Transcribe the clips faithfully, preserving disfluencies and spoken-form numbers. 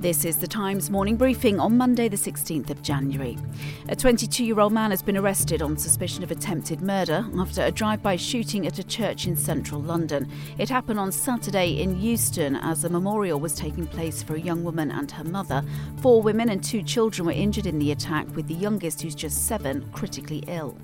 This is the Times morning briefing on Monday the sixteenth of January. A twenty-two-year-old man has been arrested on suspicion of attempted murder after a drive-by shooting at a church in central London. It happened on Saturday in Euston as a memorial was taking place for a young woman and her mother. Four women and two children were injured in the attack, with the youngest, who's just seven, critically ill.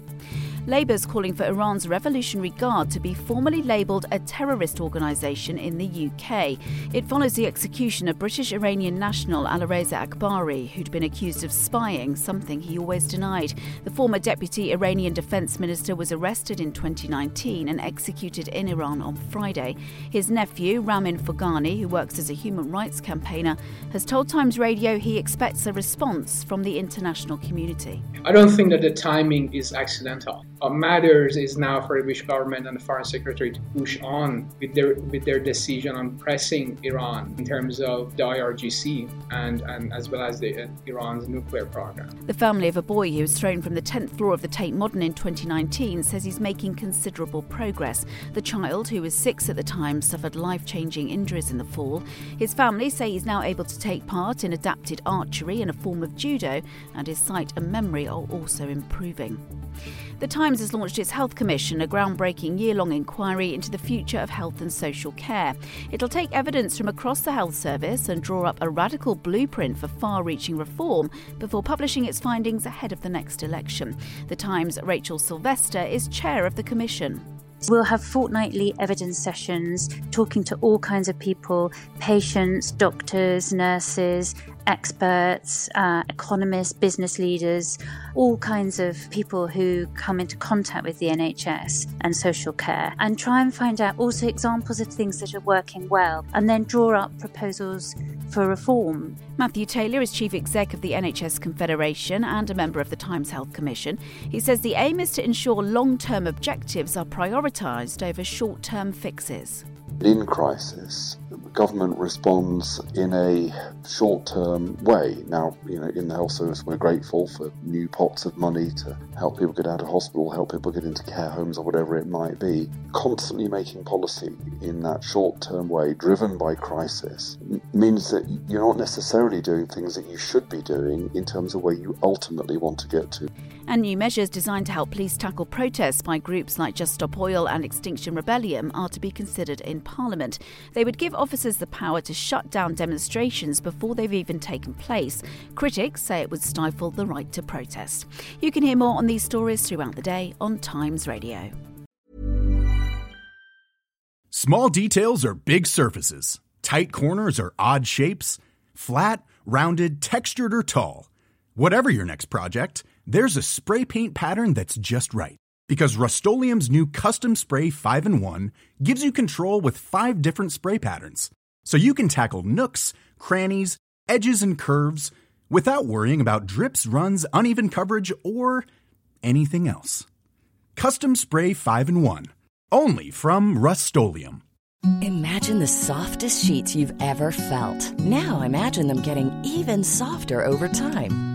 Labour's calling for Iran's Revolutionary Guard to be formally labelled a terrorist organisation in the U K. It follows the execution of British-Iranian national Alireza Akbari, who'd been accused of spying, something he always denied. The former Deputy Iranian Defence Minister was arrested in twenty nineteen and executed in Iran on Friday. His nephew, Ramin Foghani, who works as a human rights campaigner, has told Times Radio he expects a response from the international community. I don't think that the timing is accidental. What matters is now for the British government and the Foreign Secretary to push on with their with their decision on pressing Iran in terms of the I R G C and, and as well as the, uh, Iran's nuclear program. The family of a boy who was thrown from the tenth floor of the Tate Modern in twenty nineteen says he's making considerable progress. The child, who was six at the time, suffered life-changing injuries in the fall. His family say he's now able to take part in adapted archery and a form of judo, and his sight and memory are also improving. The Times has launched its Health Commission, a groundbreaking year-long inquiry into the future of health and social care. It'll take evidence from across the health service and draw up a radical blueprint for far-reaching reform before publishing its findings ahead of the next election. The Times' Rachel Sylvester is chair of the commission. We'll have fortnightly evidence sessions, talking to all kinds of people, patients, doctors, nurses, experts, uh, economists, business leaders, all kinds of people who come into contact with the N H S and social care, and try and find out also examples of things that are working well, and then draw up proposals for reform. Matthew Taylor is Chief Exec of the N H S Confederation and a member of the Times Health Commission. He says the aim is to ensure long-term objectives are prioritised over short-term fixes. In crisis, government responds in a short-term way. Now, you know, in the health service, we're grateful for new pots of money to help people get out of hospital, help people get into care homes or whatever it might be. Constantly making policy in that short-term way, driven by crisis, m- means that you're not necessarily doing things that you should be doing in terms of where you ultimately want to get to. And new measures designed to help police tackle protests by groups like Just Stop Oil and Extinction Rebellion are to be considered in Parliament. They would give officers the power to shut down demonstrations before they've even taken place. Critics say it would stifle the right to protest. You can hear more on these stories throughout the day on Times Radio. Small details are big surfaces. Tight corners are odd shapes. Flat, rounded, textured, or tall. Whatever your next project, there's a spray paint pattern that's just right. Because Rust-Oleum's new Custom Spray five in one gives you control with five different spray patterns. So you can tackle nooks, crannies, edges, and curves without worrying about drips, runs, uneven coverage, or anything else. Custom Spray five in one. Only from Rust-Oleum. Imagine the softest sheets you've ever felt. Now imagine them getting even softer over time.